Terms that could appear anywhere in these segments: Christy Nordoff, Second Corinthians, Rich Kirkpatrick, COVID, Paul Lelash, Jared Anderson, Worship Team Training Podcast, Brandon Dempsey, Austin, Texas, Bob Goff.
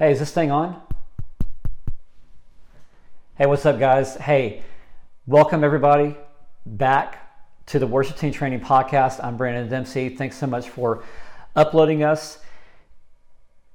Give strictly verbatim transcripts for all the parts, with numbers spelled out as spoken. Hey, is this thing on? Hey, what's up, guys? Hey, welcome everybody back to the Worship Team Training Podcast. I'm Brandon Dempsey. Thanks so much for uploading us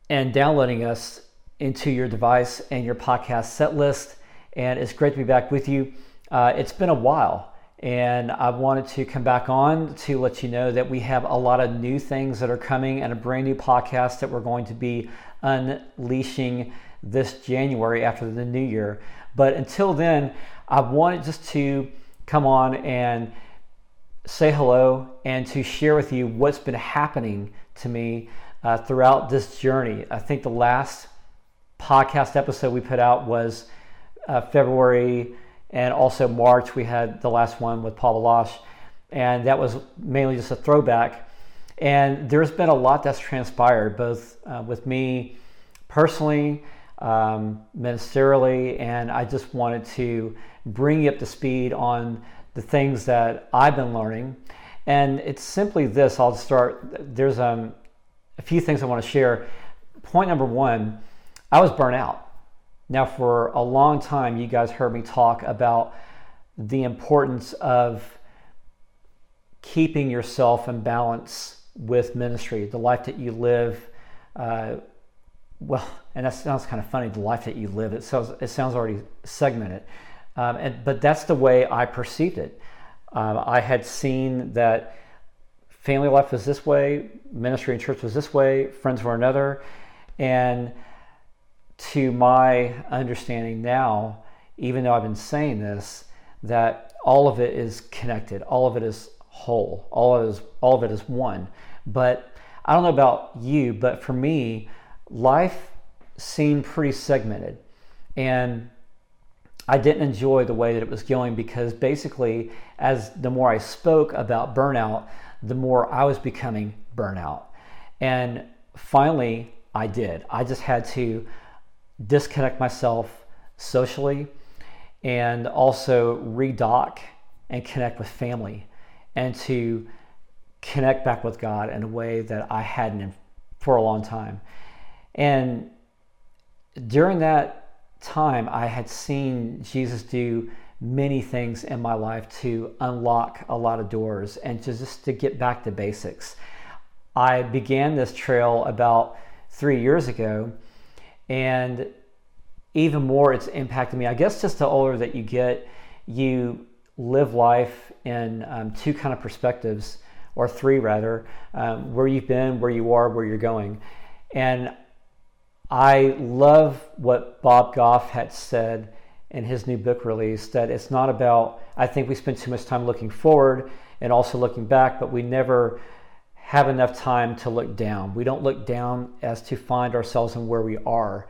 and downloading us into your device and your podcast set list. And it's great to be back with you. Uh, it's been a while, and I wanted to come back on to let you know that we have a lot of new things that are coming and a brand new podcast that we're going to be unleashing this January after the new year. But until then, I wanted just to come on and say hello and to share with you what's been happening to me uh, throughout this journey. I think the last podcast episode we put out was uh, February, and also March. We had the last one with Paul Lelash, and that was mainly just a throwback. And there's been a lot that's transpired, both uh, with me personally, um, ministerially, and I just wanted to bring you up to speed on the things that I've been learning. And it's simply this. I'll start. There's um, a few things I want to share. Point number one, I was burnt out. Now, for a long time, you guys heard me talk about the importance of keeping yourself in balance with ministry, the life that you live. Uh, well, and that sounds kind of funny, the life that you live. It sounds it sounds already segmented, um, and but that's the way I perceived it. Um, I had seen that family life was this way, ministry and church was this way, friends were another, and to my understanding now, even though I've been saying this, that all of it is connected, all of it is whole, all of it is, all of it is one. But I don't know about you, but for me, life seemed pretty segmented, and I didn't enjoy the way that it was going, because basically, as the more I spoke about burnout, the more I was becoming burnout. And finally, I did. I just had to disconnect myself socially, and also redock and connect with family, and to connect back with God in a way that I hadn't for a long time. And during that time, I had seen Jesus do many things in my life to unlock a lot of doors and to just to get back to basics. I began this trail about three years ago, and even more, it's impacted me. I guess just the older that you get, you live life in um, two kind of perspectives, or three rather, um, where you've been, where you are, where you're going. And I love what Bob Goff had said in his new book release, that it's not about, I think we spend too much time looking forward and also looking back, but we never have enough time to look down. We don't look down as to find ourselves and where we are.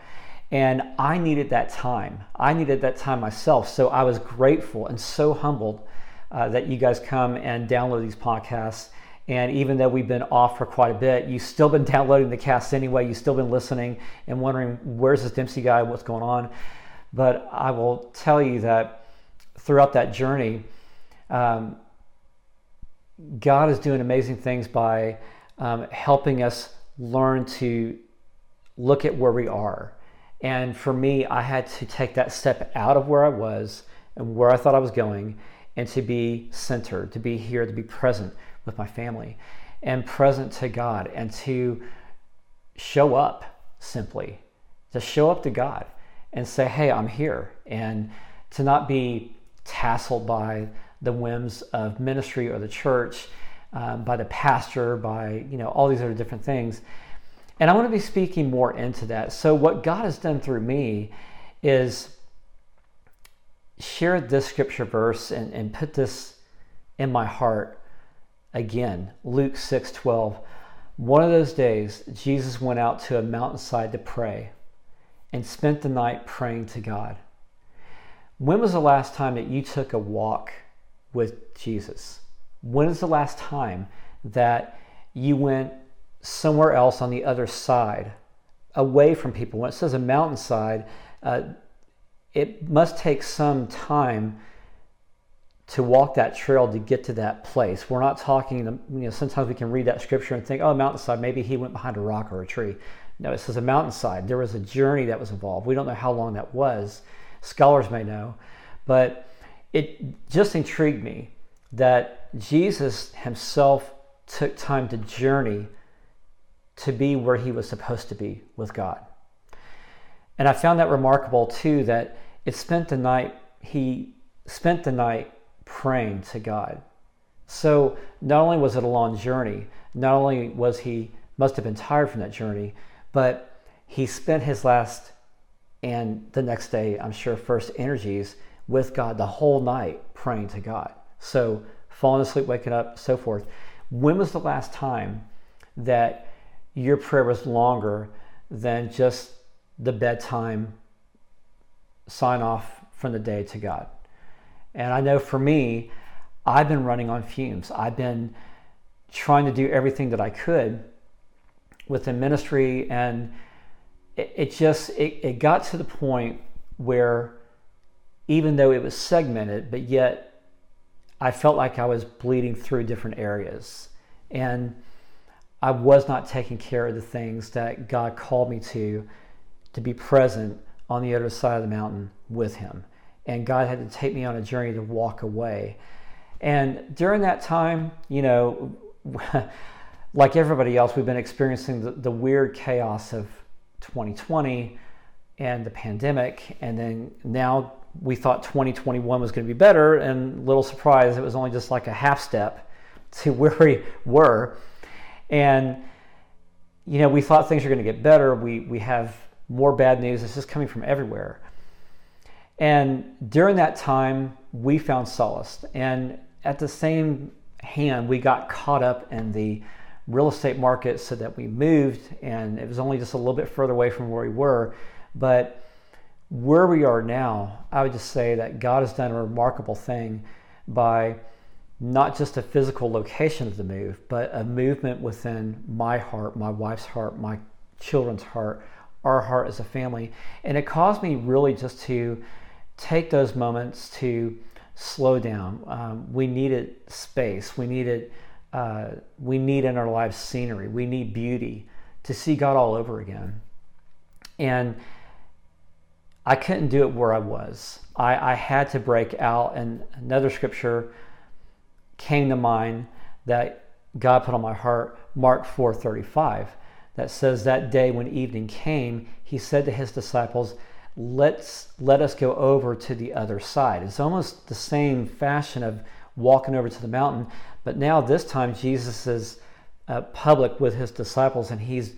And I needed that time. I needed that time myself. So I was grateful and so humbled uh, that you guys come and download these podcasts. And even though we've been off for quite a bit, you've still been downloading the cast anyway. You've still been listening and wondering, where's this Dempsey guy? What's going on? But I will tell you that throughout that journey, um, God is doing amazing things by um, helping us learn to look at where we are. And for me, I had to take that step out of where I was and where I thought I was going, and to be centered, to be here, to be present with my family and present to God, and to show up simply, to show up to God and say, hey, I'm here, and to not be tasseled by the whims of ministry or the church, um, by the pastor, by, you know, all these other different things. And I want to be speaking more into that. So what God has done through me is share this scripture verse and, and put this in my heart again. Luke six twelve. One of those days, Jesus went out to a mountainside to pray and spent the night praying to God. When was the last time that you took a walk with Jesus? When is the last time that you went somewhere else on the other side, away from people? When it says a mountainside, uh, it must take some time to walk that trail to get to that place. We're not talking, you know, sometimes we can read that scripture and think, oh, mountainside, maybe he went behind a rock or a tree. No, it says a mountainside. There was a journey that was involved. We don't know how long that was. Scholars may know. But it just intrigued me that Jesus himself took time to journey to be where he was supposed to be with God. And I found that remarkable too, that it spent the night, he spent the night praying to God. So not only was it a long journey, not only was he, must have been tired from that journey, but he spent his last and the next day, I'm sure, first energies with God the whole night praying to God. So falling asleep, waking up, so forth. When was the last time that your prayer was longer than just the bedtime sign off from the day to God? And I know for me, I've been running on fumes. I've been trying to do everything that I could within ministry, and it, it just it, it got to the point where, even though it was segmented, but yet I felt like I was bleeding through different areas, and I was not taking care of the things that God called me to to be present on the other side of the mountain with him. And God had to take me on a journey to walk away. And during that time, you know, like everybody else, we've been experiencing the, the weird chaos of twenty twenty and the pandemic. And then now we thought twenty twenty-one was going to be better, and little surprise, it was only just like a half step to where we were. And, you know, we thought things were going to get better. We, we have more bad news. It's just coming from everywhere. And during that time, we found solace. And at the same hand, we got caught up in the real estate market, so that we moved, and it was only just a little bit further away from where we were. But where we are now, I would just say that God has done a remarkable thing by not just a physical location of the move, but a movement within my heart, my wife's heart, my children's heart, our heart as a family. And it caused me really just to take those moments to slow down. Um, we needed space. We needed Uh, we need in our lives scenery. We need beauty to see God all over again. And I couldn't do it where I was. I, I had to break out, and another scripture came to mind that God put on my heart, Mark four thirty-five, that says, that day when evening came, he said to his disciples, Let's let us go over to the other side. It's almost the same fashion of walking over to the mountain. But now this time Jesus is uh, public with his disciples, and he's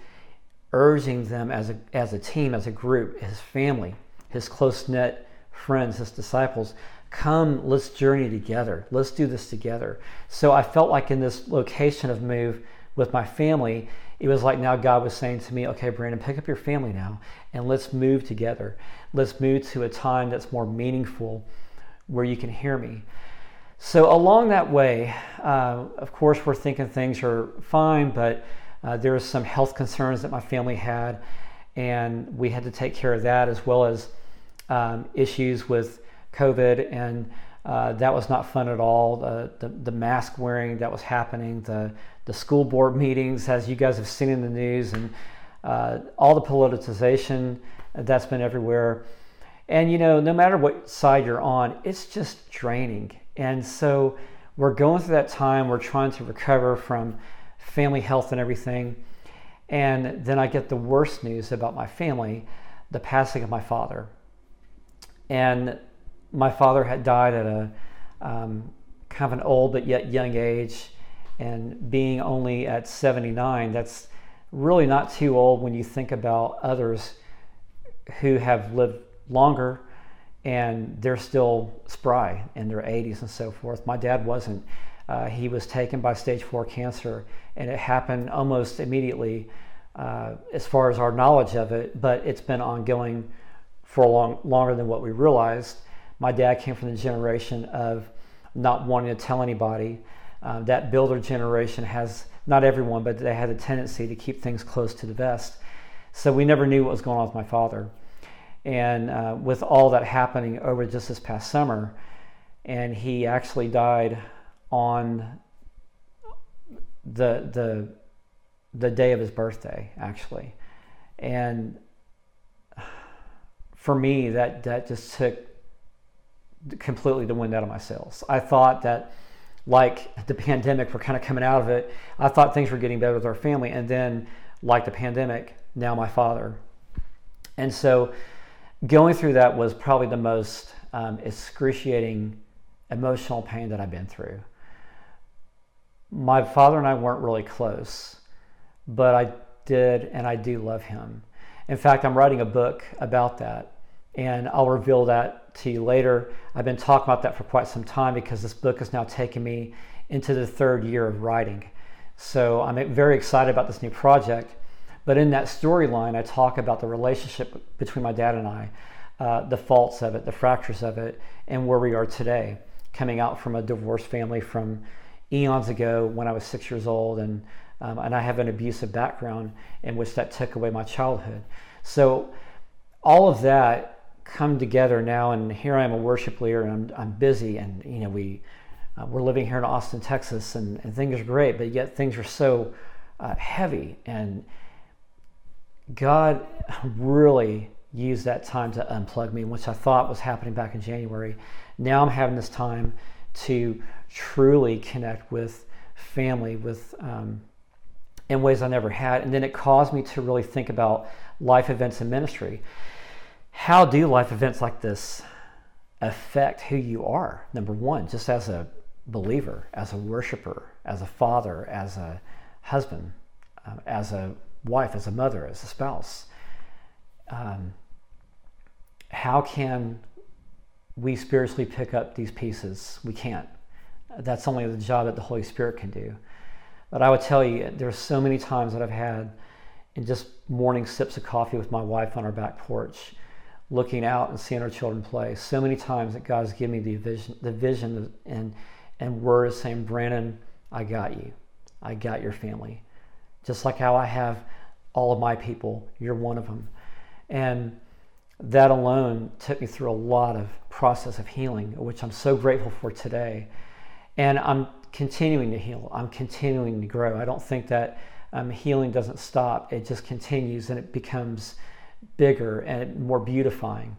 urging them as a, as a team, as a group, his family, his close-knit friends, his disciples, come, let's journey together. Let's do this together. So I felt like in this location of move with my family, it was like now God was saying to me, okay, Brandon, pick up your family now and let's move together. Let's move to a time that's more meaningful where you can hear me. So along that way, uh, of course, we're thinking things are fine, but uh, there was some health concerns that my family had, and we had to take care of that, as well as um, issues with COVID, and uh, that was not fun at all. The, the, the mask wearing that was happening, the, the school board meetings, as you guys have seen in the news, and uh, all the politicization that's been everywhere. And, you know, no matter what side you're on, it's just draining. And so we're going through that time. We're trying to recover from family health and everything. And then I get the worst news about my family, the passing of my father. And my father had died at a um, kind of an old but yet young age. And being only at seventy-nine, that's really not too old when you think about others who have lived longer, and they're still spry in their eighties and so forth. My dad wasn't. Uh, he was taken by stage four cancer, and it happened almost immediately uh, as far as our knowledge of it, but it's been ongoing for long, longer than what we realized. My dad came from the generation of not wanting to tell anybody. Uh, that builder generation has, not everyone, but they had a tendency to keep things close to the vest. So we never knew what was going on with my father. And uh, with all that happening over just this past summer, and he actually died on the the the day of his birthday, actually. And for me, that, that just took completely the wind out of my sails. I thought that, like the pandemic, we're kind of coming out of it. I thought things were getting better with our family. And then, like the pandemic, now my father. And so going through that was probably the most um, excruciating emotional pain that I've been through. My father and I weren't really close, but I did and I do love him. In fact, I'm writing a book about that, and I'll reveal that to you later. I've been talking about that for quite some time because this book has now taken me into the third year of writing. So I'm very excited about this new project. But in that storyline, I talk about the relationship between my dad and I, uh, the faults of it, the fractures of it, and where we are today, coming out from a divorced family from eons ago when I was six years old, and um, and I have an abusive background in which that took away my childhood. So all of that come together now, and here I am, a worship leader, and I'm, I'm busy, and you know we uh, we're living here in Austin, Texas, and, and things are great, but yet things are so uh, heavy. And God really used that time to unplug me, which I thought was happening back in January. Now I'm having this time to truly connect with family, with um, in ways I never had, and then it caused me to really think about life events and ministry. How do life events like this affect who you are? Number one, just as a believer, as a worshiper, as a father, as a husband, um, as a wife, as a mother, as a spouse. Um, how can we spiritually pick up these pieces? We can't. That's only the job that the Holy Spirit can do. But I would tell you, there's so many times that I've had in just morning sips of coffee with my wife on our back porch, looking out and seeing our children play. So many times that God's given me the vision, the vision and, and words saying, Brandon, I got you. I got your family. Just like how I have all of my people, you're one of them. And that alone took me through a lot of process of healing, which I'm so grateful for today. And I'm continuing to heal. I'm continuing to grow. I don't think that um, healing doesn't stop. It just continues, and it becomes bigger and more beautifying.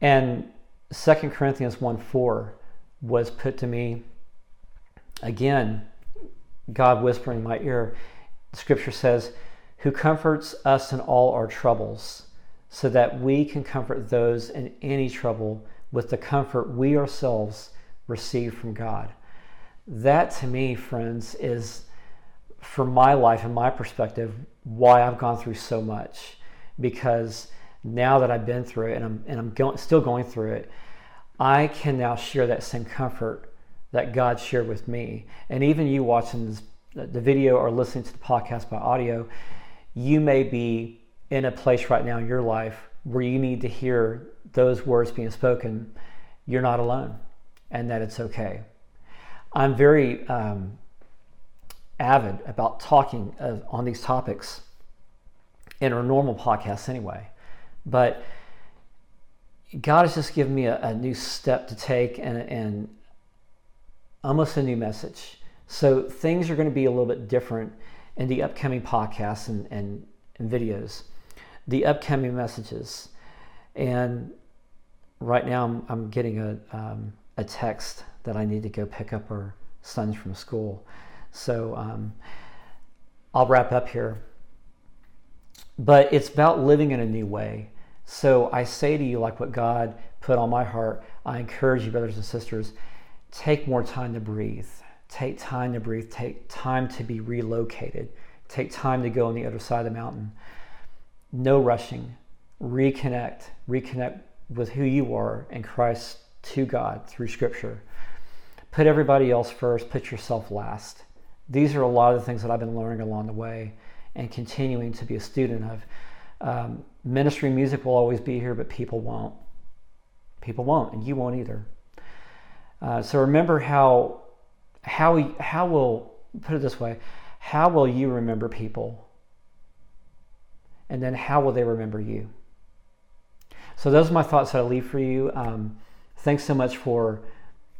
And Second Corinthians one four was put to me again, God whispering in my ear. Scripture says, who comforts us in all our troubles, so that we can comfort those in any trouble with the comfort we ourselves receive from God. That to me, friends, is, from my life and my perspective, why I've gone through so much. Because now that I've been through it, and I'm and I'm going, still going through it, I can now share that same comfort that God shared with me. And even you watching this, the video, or listening to the podcast by audio, you may be in a place right now in your life where you need to hear those words being spoken. You're not alone, and that it's okay. I'm very um, avid about talking uh, on these topics in our normal podcasts anyway. But God has just given me a, a new step to take, and, and almost a new message. So things are going to be a little bit different in the upcoming podcasts and, and, and videos, the upcoming messages. And right now I'm, I'm getting a, um, a text that I need to go pick up our sons from school. So um, I'll wrap up here. But it's about living in a new way. So I say to you, like what God put on my heart, I encourage you, brothers and sisters, take more time to breathe. Take time to breathe. Take time to be relocated. Take time to go on the other side of the mountain. No rushing. Reconnect. Reconnect with who you are in Christ, to God through Scripture. Put everybody else first. Put yourself last. These are a lot of the things that I've been learning along the way, and continuing to be a student of. Um, ministry music will always be here, but people won't. People won't, and you won't either. Uh, so remember how, how, how will, put it this way, how will you remember people? And then how will they remember you? So those are my thoughts that I leave for you. Um, thanks so much for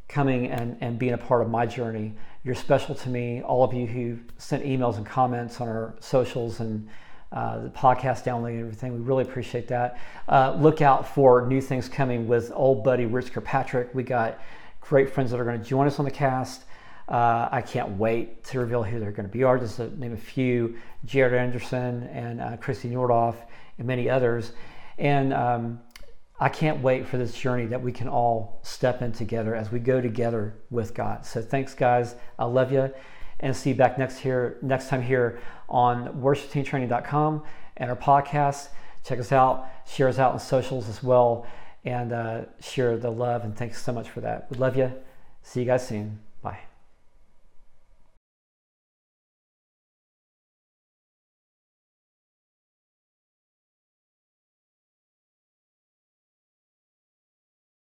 coming and, and being a part of my journey. You're special to me. All of you who sent emails and comments on our socials and uh, the podcast downloading and everything. We really appreciate that. Uh, look out for new things coming with old buddy Rich Kirkpatrick. We got great friends that are going to join us on the cast. Uh, I can't wait to reveal who they're going to be. Are just to name a few: Jared Anderson and uh, Christy Nordoff, and many others. And um, I can't wait for this journey that we can all step in together as we go together with God. So thanks, guys. I love you, and see you back next here next time here on worship team training dot com and our podcast. Check us out. Share us out on socials as well, and uh, share the love. And thanks so much for that. We love you. See you guys soon. Bye.